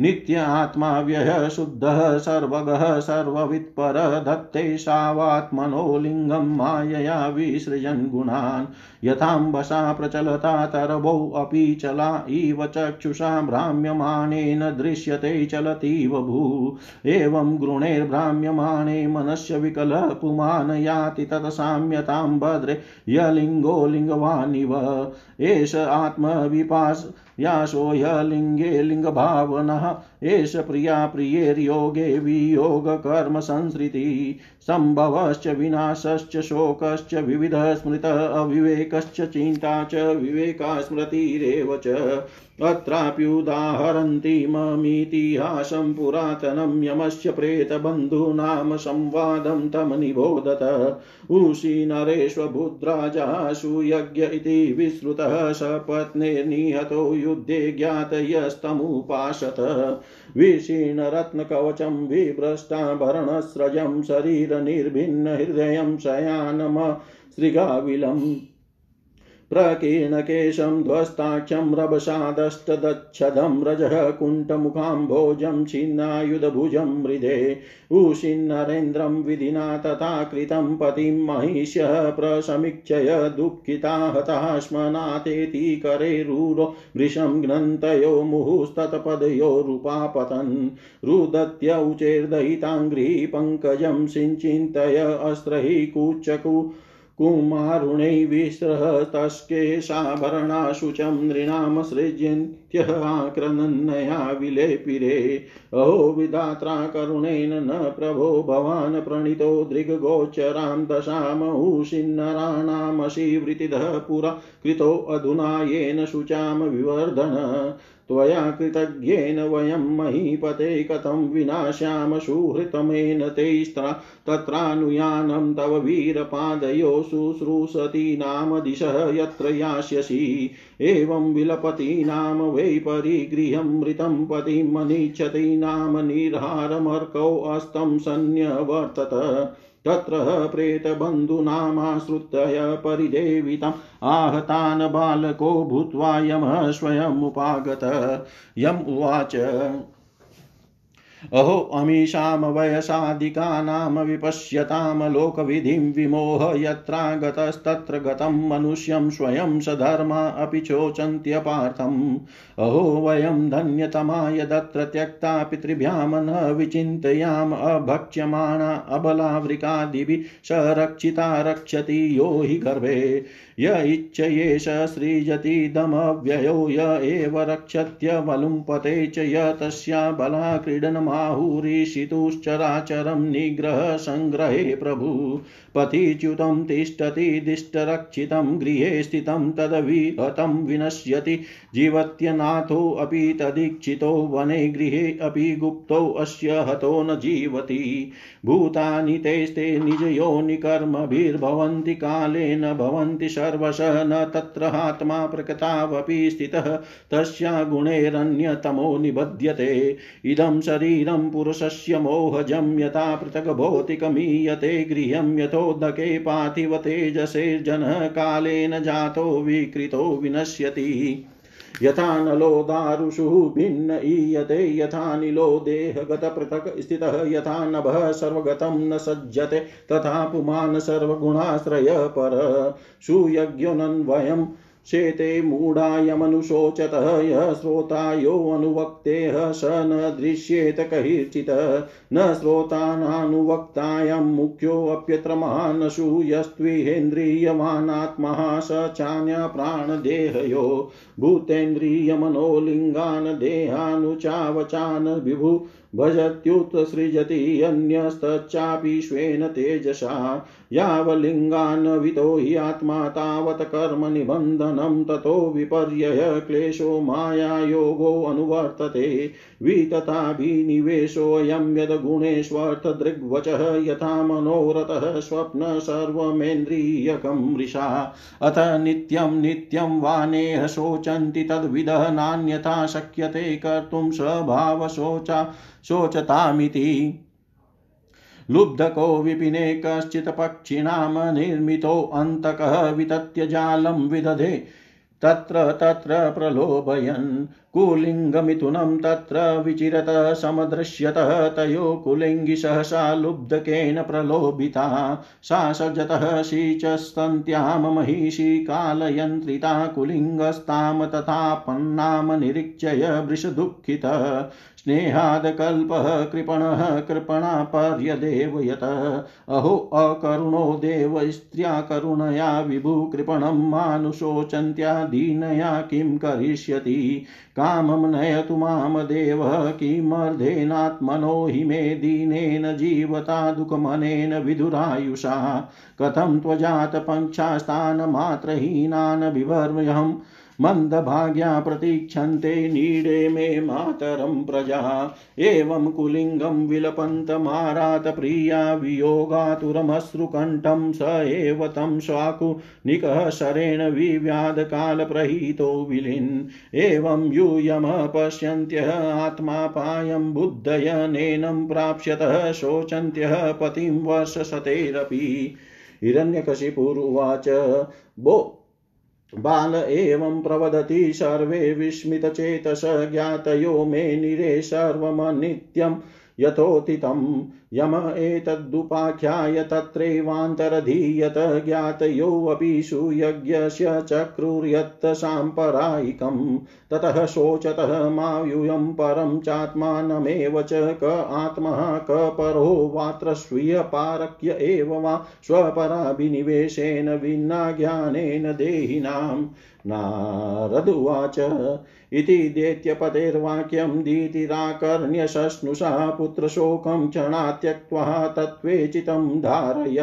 नित्य आत्मा व्ययः शुद्धः सर्वगः सर्ववित्परः धत्ते सावात्मनो लिंगं मायया विसृजन् गुणान्। यथाम्बसा प्रचलता तरबौ अपि चला इव चक्षुषा भ्राम्यमाणेन दृश्यते चलतीव भूः। एवं गृणैर्भ्राम्यमाणे मनस्य विकलः पुमान याति तत् साम्यतां भद्रे यलिङ्गो लिङ्गवानिव। एष आत्मविपास यासो लिंगे लिंग भावना एष प्रिया प्रियेर्योगे वियोग कर्म संस्कृति संभवश्च विनाशश्च शोकश्च विविधः स्मृतः अविवेकश्च चिंता च विवेका स्मृतिरेव च अत्रापि उदाहरन्ति ममीतिहासं पुरातनं यमस्य प्रेतबन्धूनां संवादं तम निबोधत उषी नरेश्वभुद्राजा सुयज्ञ इति विश्रुतः सपत्नेर्निहतो युद्धे ज्ञातयस्तमुपाशत विषीण रत्नकवचं विभ्रष्टाभरणस्रजं शरीरनिर्भिन्न हृदयं शयानम श्रीगाविलं प्रकीर्णकेशं ध्वस्ताक्षं रभसादष्टदच्छदं रजः कुण्ठमुखाम्भोजं छिन्नायुधभुजं मृधे उशिन्नरेन्द्रं विधिना तथा कृतं पतिं महिष्यः प्रसमीक्षय दुःखिता हताश्मनातेति करेरुरो वृषं ग्रन्थयो मुहुस्तत्पदयो रूपापतन् रुदत्य उचेर्दहितां गृही पङ्कजं सिञ्चिन्तय अस्त्रहि कूचकु कुमारुणे विश्रह तस्केशाभरणाशुचं नृणाम सृज्यन्त्यः आक्रनन्नया विलेपिरे अहो विधात्रा करुणेन न प्रभो भवान् प्रणीतो दृग्गोचरां दशामहुषिन्नराणामशीवृतिदः पुरा कृतो अधुना येन शुचाम विवर्धन त्वया कृतज्ञेन वयं महीपते कथं विनाश्याम सुहृतमेन तेस्त्रा तत्रानुयानं तव वीरपादयो शुश्रूषति नाम दिशः यत्र यास्यसि एवं विलपति नाम वै परिगृहं मृतं पतिं मनीच्छति नाम निर्हारमर्कौ अस्तं सन्न्यवर्तत तत्र प्रेतबन्धूनामाश्रुत्य परिदेवितम् आहतान् बालको भूत्वा यमः स्वयमुपागतः यम उवाच अहो अमीषाम वयसादिकानाम विपश्यताम लोकविधिं विमोह यत्र गतस्तत्र गतं मनुष्यं स्वयं सधर्मा अपि चोचन्त्य पार्थम् अहो वयं धन्यतमाय दत्र त्यक्ता पितृभ्यां न विचिन्तयाम अभक्ष्यमाणा अबलावृकादिभि संरक्षिता रक्षति यो हि गर्भे य इच्छयेष सृजति दमव्ययो य एव रक्षत्य वलुम्पते च य तस्य बला क्रीडनम् आहुरीशितुश्चराचरं निग्रह संग्रहे प्रभु पतिच्युतं तिष्ठति दिष्टरक्षितं गृहे स्थितं तदविहतं विनश्यति जीवत्यनाथो अपि तदीक्षितो वने गृहे अपि गुप्तो अस्य हतो न जीवति भूतानि तेस्ते निजयोनि कर्मभिर्भवन्ति कालेन भवन्ति सर्वशः न तत्र आत्मा प्रकृतावपि स्थितः तस्य गुणैरन्यतमो निबध्यते इदं शरीरं पुरुषस्य मोहजं यथा पृथक् भौतिकमीयते गृह्यं यथोदके पार्थिव तेजसे जनः कालेन जातो विकृतो विनश्यति यथा नलो दारुषु भिन्न ईयते यथा निलो देहगत पृथक स्थितः यथा नभः सर्वगतं न सज्जते तथा पुमान सर्वगुणाश्रय पर सुयज्ञोऽन्वयम् शेते मूढ़ाय मनुशोचतः यः श्रोता यो अनुवक्तेह स न दृश्येत कहिर्चितः न श्रोता नानुवक्तायं मुख्यो अप्यत्र महान् सूयस्त्विहेन्द्रियमानात्मः स चान्य प्राणदेहयो भूतेन्द्रियमनोलिङ्गान् देहानुचावचान् विभु भजत्युत सृजति अन्यस्तच्चापि श्वेन तेजसा यावलिंगान् वितो हि आत्मा तावत् कर्म निबंधनं ततो विपर्यय क्लेशो माया योगो अनुवर्तते वितताभिनिवेशोऽयं यद्गुणेष्वर्थ दृग्वचः यथा मनोरथः स्वप्न सर्वमेन्द्रियकं मृषा अथ नित्यं नित्यं वानेह शोचन्ति तद्विदः नान्यथा शक्यते कर्तुं स्वभाव शोचा शोचतामिति लुब्धको विपिने कश्चित् पक्षिणाम निर्मितो अन्तकः वितत्य जालं विदधे तत्र तत्र प्रलोभयन् कुलिंगमिथुनम् तत्र विचिरतः समदृश्यतः तयो कुलिंगी सहसा लुब्धकेन प्रलोभिता सा सजतः शीचस्तन्त्यां महिषी कालयन्त्रिता कुलिंगस्तां तथापन्नाम निरीक्षय वृषदुःखितः स्नेहादकल्पः कृपणः कृपणापर्यदेव यतः अहो अकरुणो देव स्त्रिया करुणया विभु कृपणं मानुषोचन्त्या दीनया किं करिष्यति कामं नयतु माम देव किमर्धेनात्मनो हि मे दीनेन जीवता दुःखमनेन विधुरायुषा कथं त्वजात पञ्चास्तानमात्रहीनान् विवर्मयम् मंदभाग्या प्रतीक्षन्ते नीडे मे मातरं प्रजा एवं कुलिंगं विलपन्त मारात प्रिया वियोगातुरमश्रुकण्ठं स एव तं शाकुनिकशरेण विव्याध कालप्रहीतो विलीन् एवं यूयमः पश्यन्त्यः आत्मापायं बुद्धयनेनं प्राप्स्यतः शोचन्त्यः पतिं वर्षशतेरपि। हिरण्यकशिपुरुवाच बो बाल एवं प्रवदति सर्वे विस्मितचेतस ज्ञातयो मे निरे सर्वमनित्यं यथोतितम् यम एतदुपाख्याय तत्रैवान्तरधीयत ज्ञातयोऽपि सुयज्ञस्य चक्रुर्यत् साम्परायिकं ततः शोचतः मायूयं परं चात्मानमेव च क आत्मः क परो वात्र स्वीय पारक्य एव वा स्वपराभिनिवेशेन विना ज्ञानेन देहिनां। नारद उवाच इति दैत्यपतेर्वाक्यं दीतिराकर्ण्य शश्नुषा पुत्रशोकं क्षणात् त्यक्त्वा तत्वेचितं धारय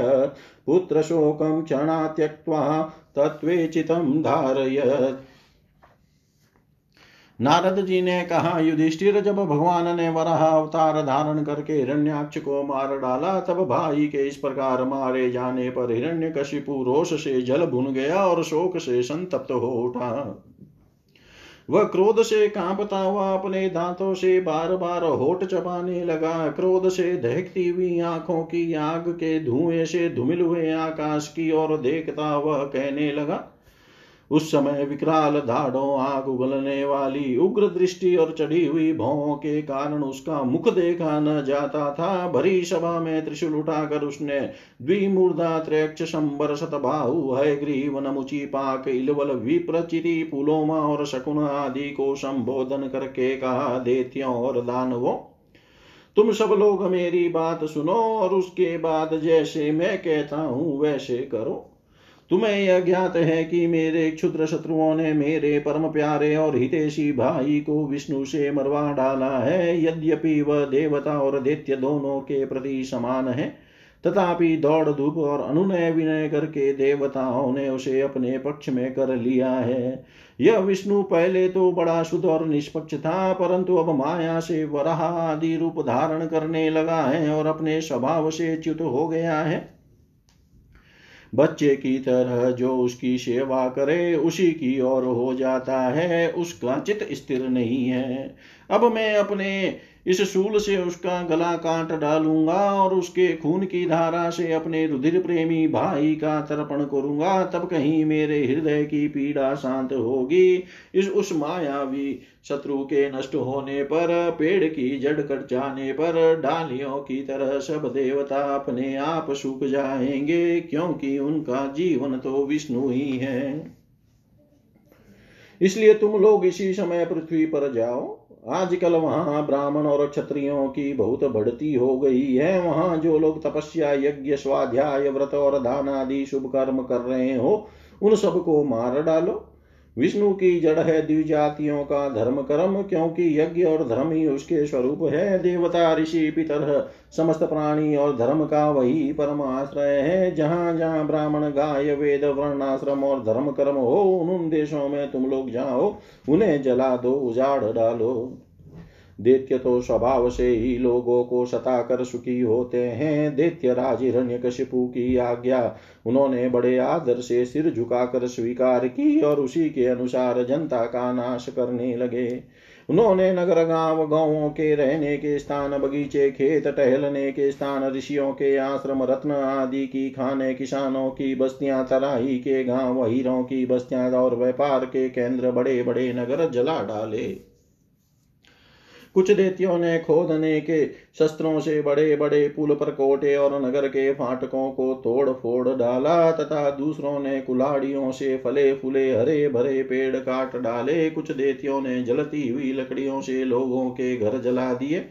पुत्रशोकं क्षणात् त्यक्त्वा तत्वेचितं धारय। नारद जी ने कहा युधिष्ठिर जब भगवान ने वराह अवतार धारण करके हिरण्याक्ष को मार डाला तब भाई के इस प्रकार मारे जाने पर हिरण्यकशिपु रोष से जल भुन गया और शोक से संतप्त हो उठा। वह क्रोध से कांपता हुआ अपने दांतों से बार बार होठ चबाने लगा। क्रोध से दहकती हुई आंखों की आग के धुएं से धूमिल हुए आकाश की ओर देखता वह कहने लगा। उस समय विकराल दाढ़ों आग उगलने वाली उग्र दृष्टि और चढ़ी हुई भौं के कारण उसका मुख देखा न जाता था। भरी सभा में त्रिशूल उठाकर उसने द्विमूर्धा त्रयक्ष शंबर शतबाहु है ग्रीव नमुची पाक इलवल विप्रचिति पुलोमा और शकुन आदि को संबोधन करके कहा देत्यों और दानवों तुम सब लोग मेरी बात सुनो और उसके बाद जैसे मैं कहता हूँ वैसे करो। तुम्हें यह ज्ञात है कि मेरे क्षुद्र शत्रुओं ने मेरे परम प्यारे और हितेशी भाई को विष्णु से मरवा डाला है। यद्यपि वह देवता और दैत्य दोनों के प्रति समान है तथापि दौड़ धूप और अनुनय विनय करके देवताओं ने उसे अपने पक्ष में कर लिया है। यह विष्णु पहले तो बड़ा शुद्ध और निष्पक्ष था परंतु अब माया से वराह आदि रूप धारण करने लगा है और अपने स्वभाव से च्युत हो गया है। बच्चे की तरह जो उसकी सेवा करे उसी की ओर हो जाता है, उसका चित्त स्थिर नहीं है। अब मैं अपने इस शूल से उसका गला काट डालूंगा और उसके खून की धारा से अपने रुधिर प्रेमी भाई का तर्पण करूंगा तब कहीं मेरे हृदय की पीड़ा शांत होगी। इस उस मायावी शत्रु के नष्ट होने पर पेड़ की जड़ कट जाने पर डालियों की तरह सब देवता अपने आप सूख जाएंगे क्योंकि उनका जीवन तो विष्णु ही है। इसलिए तुम लोग इसी समय पृथ्वी पर जाओ। आजकल वहाँ ब्राह्मण और क्षत्रियों की बहुत बढ़ती हो गई है। वहाँ जो लोग तपस्या यज्ञ स्वाध्याय व्रत और दान आदि शुभ कर्म कर रहे हो उन सबको मार डालो। विष्णु की जड़ है द्विजातियों का धर्म कर्म क्योंकि यज्ञ और धर्म ही उसके स्वरूप है। देवता ऋषि पितर समस्त प्राणी और धर्म का वही परम आश्रय है। जहाँ जहाँ ब्राह्मण गाय वेद वर्ण आश्रम और धर्म कर्म हो उन उन देशों में तुम लोग जाओ, उन्हें जला दो उजाड़ डालो। दैत्य तो स्वभाव से ही लोगों को सताकर सुखी होते हैं। दैत्य राज हिरण्यकशिपु की आज्ञा उन्होंने बड़े आदर से सिर झुकाकर स्वीकार की और उसी के अनुसार जनता का नाश करने लगे। उन्होंने नगर गांव गांवों के रहने के स्थान बगीचे खेत टहलने के स्थान ऋषियों के आश्रम रत्न आदि की खाने किसानों की बस्तियां तराई के गांव हीरों की बस्तियां और व्यापार के केंद्र बड़े बड़े नगर जला डाले। कुछ दैत्यों ने खोदने के शस्त्रों से बड़े बड़े पुल परकोटे और नगर के फाटकों को तोड़ फोड़ डाला तथा दूसरों ने कुल्हाड़ियों से फले फूले हरे भरे पेड़ काट डाले। कुछ दैत्यों ने जलती हुई लकड़ियों से लोगों के घर जला दिए।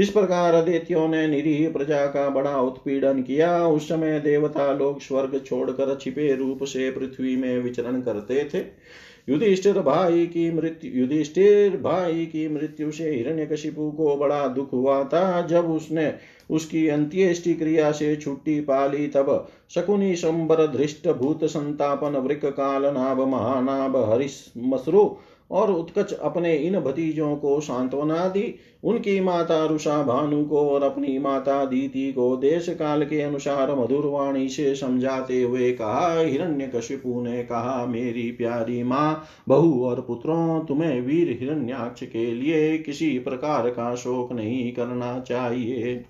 इस प्रकार दैत्यों ने निरीह प्रजा का बड़ा उत्पीड़न किया। उस समय देवता लोग स्वर्ग छोड़कर छिपे रूप से पृथ्वी में विचरण करते थे। युधिष्ठिर भाई की मृत्यु युधिष्ठिर भाई की मृत्यु से हिरण्यकशिपु को बड़ा दुख हुआ था। जब उसने उसकी अंत्येष्टि क्रिया से छुट्टी पाली तब शकुनी शंबर धृष्ट भूत संतापन वृक काल नाभ महानाभ हरिश मसरु और उत्कच अपने इन भतीजों को सांत्वना दी। उनकी माता रुषा भानु को और अपनी माता दिति को देश काल के अनुसार मधुर वाणी से समझाते हुए कहा। हिरण्यकशिपु ने कहा, मेरी प्यारी माँ, बहू और पुत्रों, तुम्हें वीर हिरण्याक्ष के लिए किसी प्रकार का शोक नहीं करना चाहिए।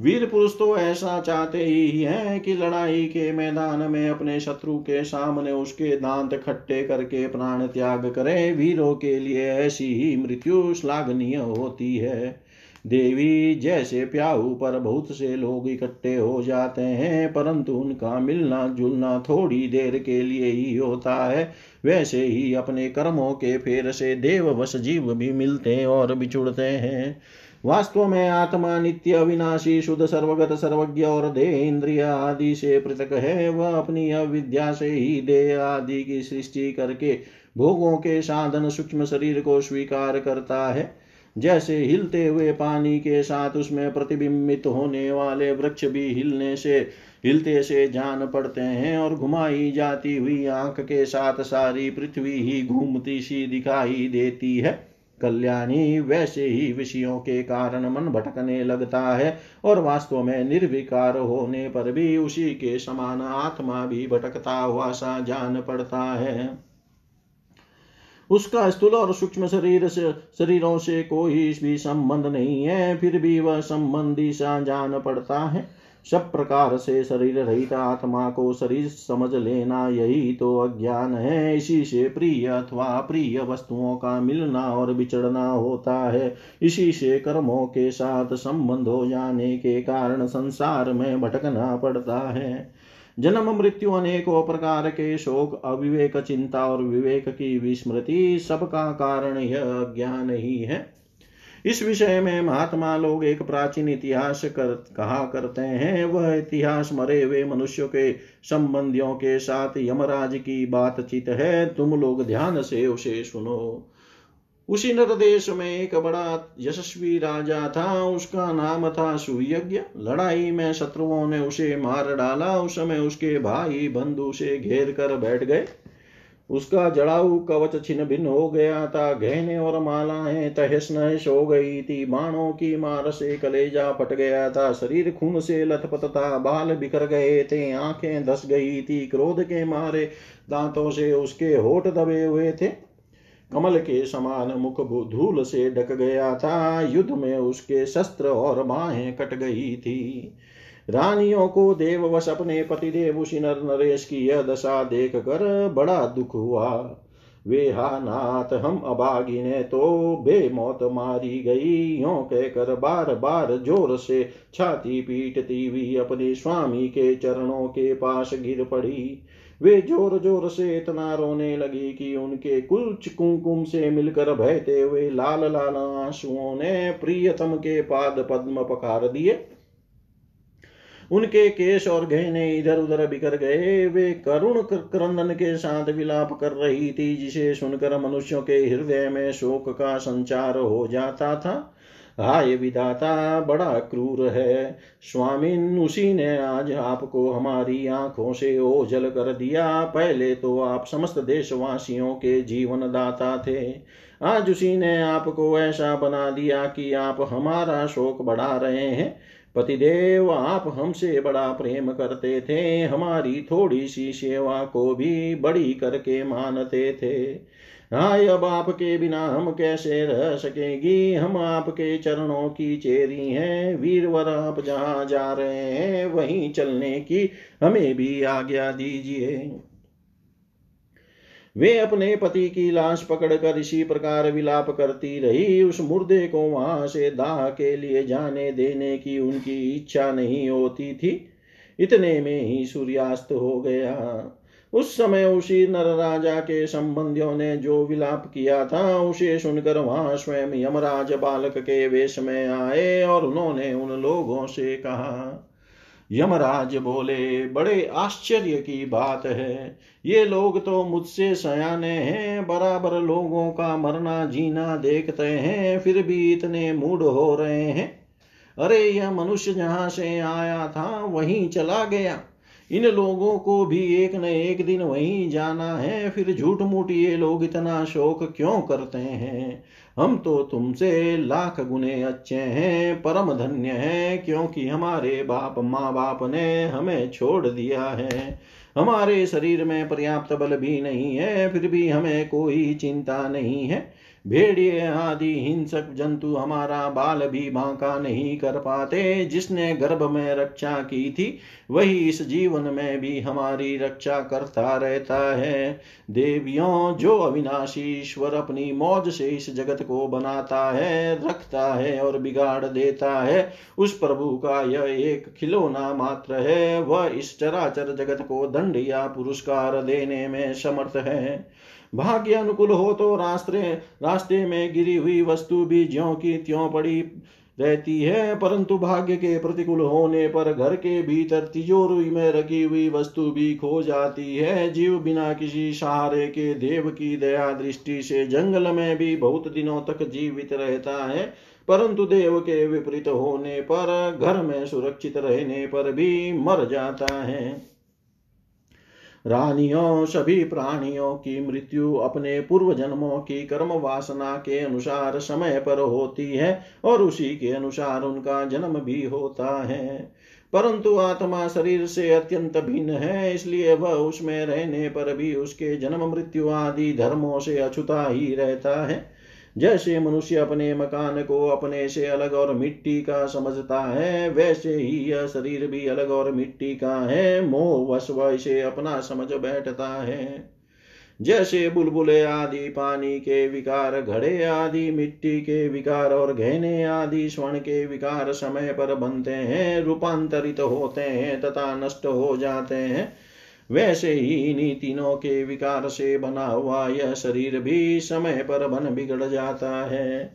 वीर पुरुष तो ऐसा चाहते ही हैं कि लड़ाई के मैदान में अपने शत्रु के सामने उसके दांत खट्टे करके प्राण त्याग करें। वीरों के लिए ऐसी ही मृत्यु श्लाघनीय होती है। देवी, जैसे प्याऊ पर बहुत से लोग इकट्ठे हो जाते हैं परंतु उनका मिलना जुलना थोड़ी देर के लिए ही होता है, वैसे ही अपने कर्मों के फेर से देववश जीव भी मिलते और बिछुड़ते हैं। वास्तव में आत्मा नित्य अविनाशी शुद्ध सर्वगत सर्वज्ञ और देह इंद्रिय आदि से पृथक है। वह अपनी अविद्या से ही देह आदि की सृष्टि करके भोगों के साधन सूक्ष्म शरीर को स्वीकार करता है। जैसे हिलते हुए पानी के साथ उसमें प्रतिबिंबित होने वाले वृक्ष भी हिलने से हिलते से जान पड़ते हैं और घुमाई जाती हुई आंख के साथ सारी पृथ्वी ही घूमती सी दिखाई देती है। कल्याणी, वैसे ही विषयों के कारण मन भटकने लगता है और वास्तव में निर्विकार होने पर भी उसी के समान आत्मा भी भटकता हुआ सा जान पड़ता है। उसका स्थूल और सूक्ष्म शरीर से शरीरों से कोई भी संबंध नहीं है, फिर भी वह संबंधी सा जान पड़ता है। सब प्रकार से शरीर रहित आत्मा को शरीर समझ लेना यही तो अज्ञान है। इसी से प्रिय अथवा प्रिय वस्तुओं का मिलना और बिछड़ना होता है। इसी से कर्मों के साथ संबंध हो जाने के कारण संसार में भटकना पड़ता है। जन्म मृत्यु अनेकों प्रकार के शोक, अविवेक, चिंता और विवेक की विस्मृति, सबका कारण यह अज्ञान ही है। इस विषय में महात्मा लोग एक प्राचीन इतिहास कर कहा करते हैं। वह इतिहास मरे हुए मनुष्यों के संबंधियों के साथ यमराज की बातचीत है, तुम लोग ध्यान से उसे सुनो। उसी नर देश में एक बड़ा यशस्वी राजा था, उसका नाम था सुयज्ञ। लड़ाई में शत्रुओं ने उसे मार डाला। उस समय उसके भाई बंधु उसे घेर कर बैठ गए। उसका जड़ाऊ कवच छिन्न भिन्न हो गया था, गहने और मालाएं तहस नहस हो गई थी, बाणों की मार से कलेजा फट गया था, शरीर खून से लथपथ था, बाल बिखर गए थे, आंखें धस गई थी, क्रोध के मारे दांतों से उसके होठ दबे हुए थे, कमल के समान मुख धूल से ढक गया था, युद्ध में उसके शस्त्र और बाहें कट गई थी। रानियों को देववश अपने पतिदेव उसी नर नरेश की यह दशा देख कर बड़ा दुख हुआ। वे हा नाथ, हम अभागिने तो बेमौत मारी गई, यों कहकर बार बार जोर से छाती पीटती हुई अपने स्वामी के चरणों के पास गिर पड़ी। वे जोर जोर से इतना रोने लगी कि उनके कुछ कुमकुम से मिलकर बहते हुए लाल लाल आंसुओं ने प्रियतम के पाद पद्म पखार दिए। उनके केश और गहने इधर उधर बिखर गए। वे करुण क्रंदन के साथ विलाप कर रही थी, जिसे सुनकर मनुष्यों के हृदय में शोक का संचार हो जाता था। हाय विधाता, बड़ा क्रूर है स्वामिन, उसी ने आज आपको हमारी आंखों से ओझल कर दिया। पहले तो आप समस्त देशवासियों के जीवन दाता थे, आज उसी ने आपको ऐसा बना दिया कि आप हमारा शोक बढ़ा रहे हैं। पतिदेव, आप हमसे बड़ा प्रेम करते थे, हमारी थोड़ी सी सेवा को भी बड़ी करके मानते थे। हाय, अब आपके बिना हम कैसे रह सकेंगी, हम आपके चरणों की चेरी हैं। वीरवर, आप जहाँ जा रहे हैं वहीं चलने की हमें भी आज्ञा दीजिए। वे अपने पति की लाश पकड़कर इसी प्रकार विलाप करती रही। उस मुर्दे को वहां से दाह के लिए जाने देने की उनकी इच्छा नहीं होती थी। इतने में ही सूर्यास्त हो गया। उस समय उसी नर राजा के संबंधियों ने जो विलाप किया था उसे सुनकर वहां स्वयं यमराज बालक के वेश में आए और उन्होंने उन लोगों से कहा। यमराज बोले, बड़े आश्चर्य की बात है, ये लोग तो मुझसे सयाने हैं, बराबर लोगों का मरना जीना देखते हैं, फिर भी इतने मूढ़ हो रहे हैं। अरे यह मनुष्य जहाँ से आया था वहीं चला गया, इन लोगों को भी एक न एक दिन वहीं जाना है, फिर झूठ मूठ ये लोग इतना शोक क्यों करते हैं। हम तो तुमसे लाख गुने अच्छे हैं, परम धन्य हैं, क्योंकि हमारे बाप माँ बाप ने हमें छोड़ दिया है, हमारे शरीर में पर्याप्त बल भी नहीं है, फिर भी हमें कोई चिंता नहीं है। भेड़िए आदि हिंसक जंतु हमारा बाल भी बांका नहीं कर पाते। जिसने गर्भ में रक्षा की थी वही इस जीवन में भी हमारी रक्षा करता रहता है। देवियों, जो अविनाशी ईश्वर अपनी मौज से इस जगत को बनाता है, रखता है और बिगाड़ देता है, उस प्रभु का यह एक खिलौना मात्र है। वह इस चराचर जगत को दंड या पुरस्कार देने में समर्थ है। भाग्य अनुकूल हो तो रास्ते रास्ते में गिरी हुई वस्तु भी ज्यों की त्यों पड़ी रहती है, परंतु भाग्य के प्रतिकूल होने पर घर के भीतर तिजोरी में रखी हुई वस्तु भी खो जाती है। जीव बिना किसी सहारे के देव की दया दृष्टि से जंगल में भी बहुत दिनों तक जीवित रहता है, परंतु देव के विपरीत होने पर घर में सुरक्षित रहने पर भी मर जाता है। रानियों, सभी प्राणियों की मृत्यु अपने पूर्व जन्मों की कर्म वासना के अनुसार समय पर होती है और उसी के अनुसार उनका जन्म भी होता है, परंतु आत्मा शरीर से अत्यंत भिन्न है, इसलिए वह उसमें रहने पर भी उसके जन्म मृत्यु आदि धर्मों से अछूता ही रहता है। जैसे मनुष्य अपने मकान को अपने से अलग और मिट्टी का समझता है, वैसे ही यह शरीर भी अलग और मिट्टी का है, मोह वश इसे अपना समझ बैठता है। जैसे बुलबुले आदि पानी के विकार, घड़े आदि मिट्टी के विकार और गहने आदि स्वर्ण के विकार समय पर बनते हैं, रूपांतरित होते हैं तथा नष्ट हो जाते हैं, वैसे ही इन्हीं तीनों के विकार से बना हुआ यह शरीर भी समय पर बन बिगड़ जाता है।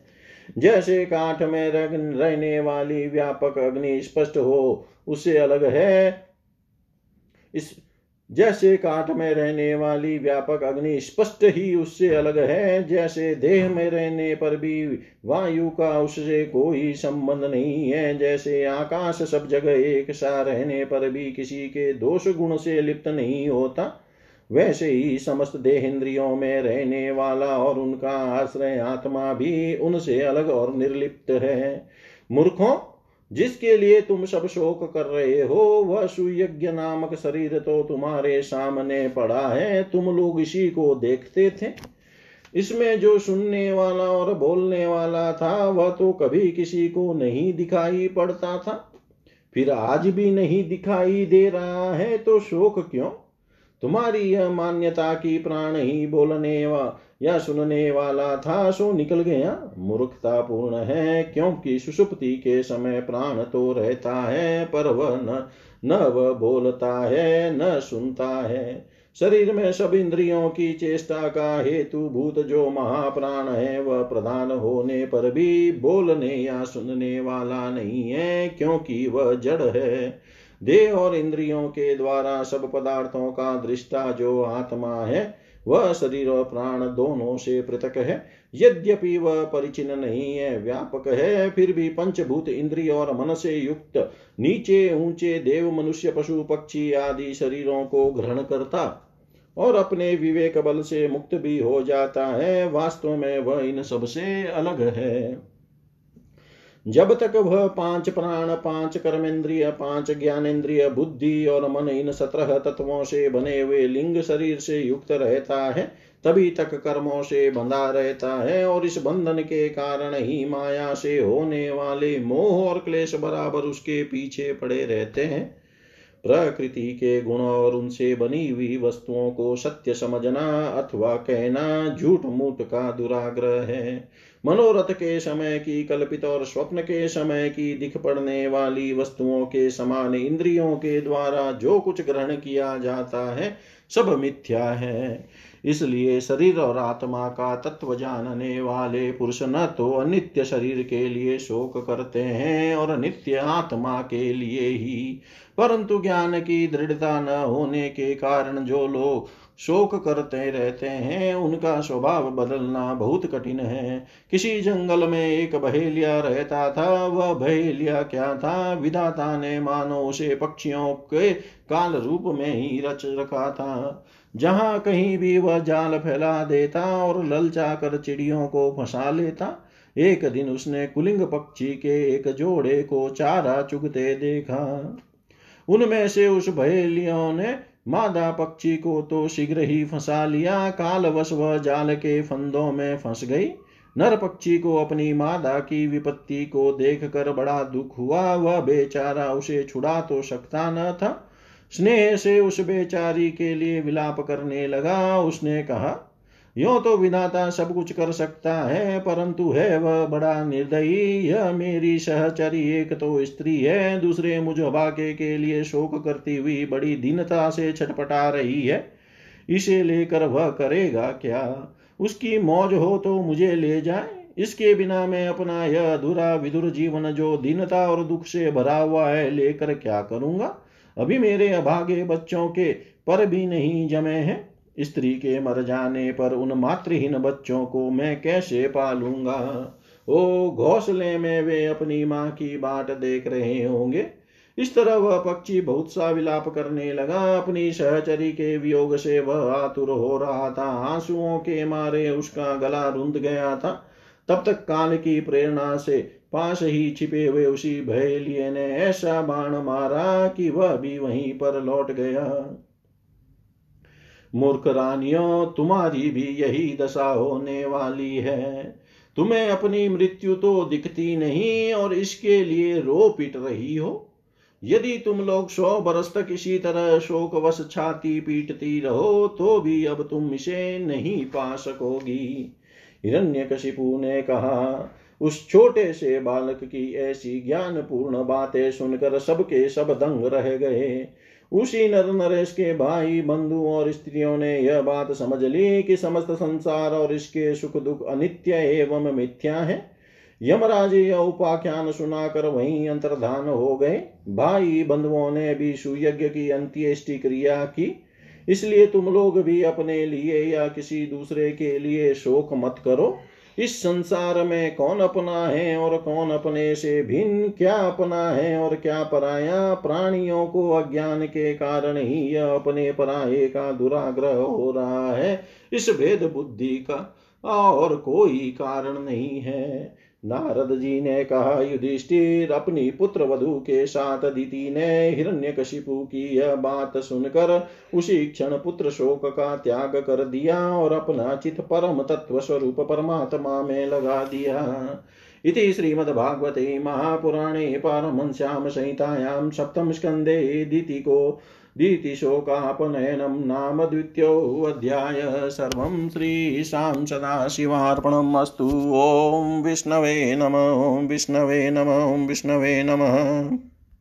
जैसे काठ में रहने वाली व्यापक अग्नि स्पष्ट हो उससे अलग है इस जैसे काठ में रहने वाली व्यापक अग्नि स्पष्ट ही उससे अलग है। जैसे देह में रहने पर भी वायु का उससे कोई संबंध नहीं है। जैसे आकाश सब जगह एक सा रहने पर भी किसी के दोष गुण से लिप्त नहीं होता, वैसे ही समस्त देहेंद्रियों में रहने वाला और उनका आश्रय आत्मा भी उनसे अलग और निर्लिप्त है। मूर्खों, जिसके लिए तुम सब शोक कर रहे हो वह सुयज्ञ नामक शरीर तो तुम्हारे सामने पड़ा है, तुम लोग इसी को देखते थे। इसमें जो सुनने वाला और बोलने वाला था वह तो कभी किसी को नहीं दिखाई पड़ता था, फिर आज भी नहीं दिखाई दे रहा है, तो शोक क्यों। तुम्हारी यह मान्यता कि प्राण ही बोलने वा या सुनने वाला था सो निकल गया, मूर्खता पूर्ण है, क्योंकि सुषुप्ति के समय प्राण तो रहता है पर वह न न वह बोलता है न सुनता है। शरीर में सब इंद्रियों की चेष्टा का हेतु भूत जो महाप्राण है वह प्रधान होने पर भी बोलने या सुनने वाला नहीं है, क्योंकि वह जड़ है। देह और इंद्रियों के द्वारा सब पदार्थों का दृष्टा जो आत्मा है वह शरीर और प्राण दोनों से पृथक है। यद्यपि वह परिचिन्न नहीं है, व्यापक है, फिर भी पंचभूत इंद्रिय और मन से युक्त नीचे ऊंचे देव मनुष्य पशु पक्षी आदि शरीरों को ग्रहण करता और अपने विवेक बल से मुक्त भी हो जाता है। वास्तव में वह इन सबसे अलग है। जब तक वह पांच प्राण, पांच कर्मेंद्रिय, पांच ज्ञानेन्द्रिय, बुद्धि और मन इन सत्रह तत्वों से बने हुए लिंग शरीर से युक्त रहता है तभी तक कर्मों से बंधा रहता है, और इस बंधन के कारण ही माया से होने वाले मोह और क्लेश बराबर उसके पीछे पड़े रहते हैं। प्रकृति के गुण और उनसे बनी हुई वस्तुओं को सत्य समझना अथवा कहना झूठ मूठ का दुराग्रह है। मनोरथ के समय की कल्पित और स्वप्न के समय की दिख पड़ने वाली वस्तुओं के समान इंद्रियों के द्वारा जो कुछ ग्रहण किया जाता है सब मिथ्या है। इसलिए शरीर और आत्मा का तत्व जानने वाले पुरुष न तो अनित्य शरीर के लिए शोक करते हैं और नित्य आत्मा के लिए ही, परंतु ज्ञान की दृढ़ता न होने के कारण जो लोग शोक करते रहते हैं उनका स्वभाव बदलना बहुत कठिन है। किसी जंगल में एक बहेलिया रहता था। वह बहेलिया क्या था, विधाता ने मानो उसे पक्षियों के काल रूप में ही रच रखा था। जहाँ कहीं भी वह जाल फैला देता और ललचा कर चिड़ियों को फंसा लेता। एक दिन उसने कुलिंग पक्षी के एक जोड़े को चारा चुगते देखा। उनमें से उस बहेलियों ने मादा पक्षी को तो शीघ्र ही फंसा लिया, कालवश वह जाल के फंदों में फंस गई। नर पक्षी को अपनी मादा की विपत्ति को देखकर बड़ा दुख हुआ। वह बेचारा उसे छुड़ा तो सकता न था, स्नेह से उस बेचारी के लिए विलाप करने लगा। उसने कहा, यो तो विधाता सब कुछ कर सकता है, परंतु है वह बड़ा निर्दयी। यह मेरी सहचरी एक तो स्त्री है, दूसरे मुझ भाग्य के लिए शोक करती हुई बड़ी दीनता से छटपटा रही है। इसे लेकर वह करेगा क्या? उसकी मौज हो तो मुझे ले जाए। इसके बिना मैं अपना यह अधूरा विधुर जीवन, जो दीनता और दुख से भरा हुआ है, लेकर क्या करूँगा? अभी मेरे अभागे बच्चों के पर भी नहीं जमे हैं। स्त्री के मर जाने पर उन मातृहीन बच्चों को मैं कैसे पालूंगा? ओ, घोंसले में वे अपनी माँ की बाट देख रहे होंगे। इस तरह वह पक्षी बहुत सा विलाप करने लगा। अपनी सहचरी के वियोग से वह आतुर हो रहा था। आंसुओं के मारे उसका गला रुंध गया था। तब तक काल की प्रेरणा से पास ही छिपे हुए उसी बहेलिये ने ऐसा बाण मारा कि वह भी वहीं पर लौट गया। मूर्ख रानियों, तुम्हारी भी यही दशा होने वाली है। तुम्हें अपनी मृत्यु तो दिखती नहीं और इसके लिए रो पीट रही हो। यदि तुम लोग सौ बरस तक इसी तरह शोकवश छाती पीटती रहो तो भी अब तुम इसे नहीं पा सकोगी। हिरण्यकशिपु ने कहा, उस छोटे से बालक की ऐसी ज्ञानपूर्ण बातें सुनकर सबके सब दंग रह गए। उसी नर नरेश के भाई बंधु और स्त्रियों ने यह बात समझ ली कि समस्त संसार और इसके सुख दुख अनित्य एवं मिथ्या है। यमराज यह उपाख्यान सुनाकर वहीं अंतर्धान हो गए। भाई बंधुओं ने भी सुयज्ञ की अंत्येष्टि क्रिया की। इसलिए तुम लोग भी अपने लिए या किसी दूसरे के लिए शोक मत करो। इस संसार में कौन अपना है और कौन अपने से भिन्न, क्या अपना है और क्या पराया, प्राणियों को अज्ञान के कारण ही यह अपने पराये का दुराग्रह हो रहा है। इस भेद बुद्धि का और कोई कारण नहीं है। नारद जी ने कहा, युधिष्ठिर, अपनी पुत्र वधु के साथ दिति ने हिरण्यकशिपु की यह बात सुनकर उसी क्षण पुत्र शोक का त्याग कर दिया और अपना चित परम तत्व स्वरूप परमात्मा में लगा दिया। इति श्रीमद्भागवते महापुराणे पारमहंस्याम संहितायां सप्तम स्कंदे दिति को दिति शोकापनयनम नाम द्वितीयो अध्याय। सर्वं श्रीशां सदाशिवार्पणमस्तु। ओम विष्णवे नमः। ओम विष्णवे नमः। ओम विष्णवे नमः।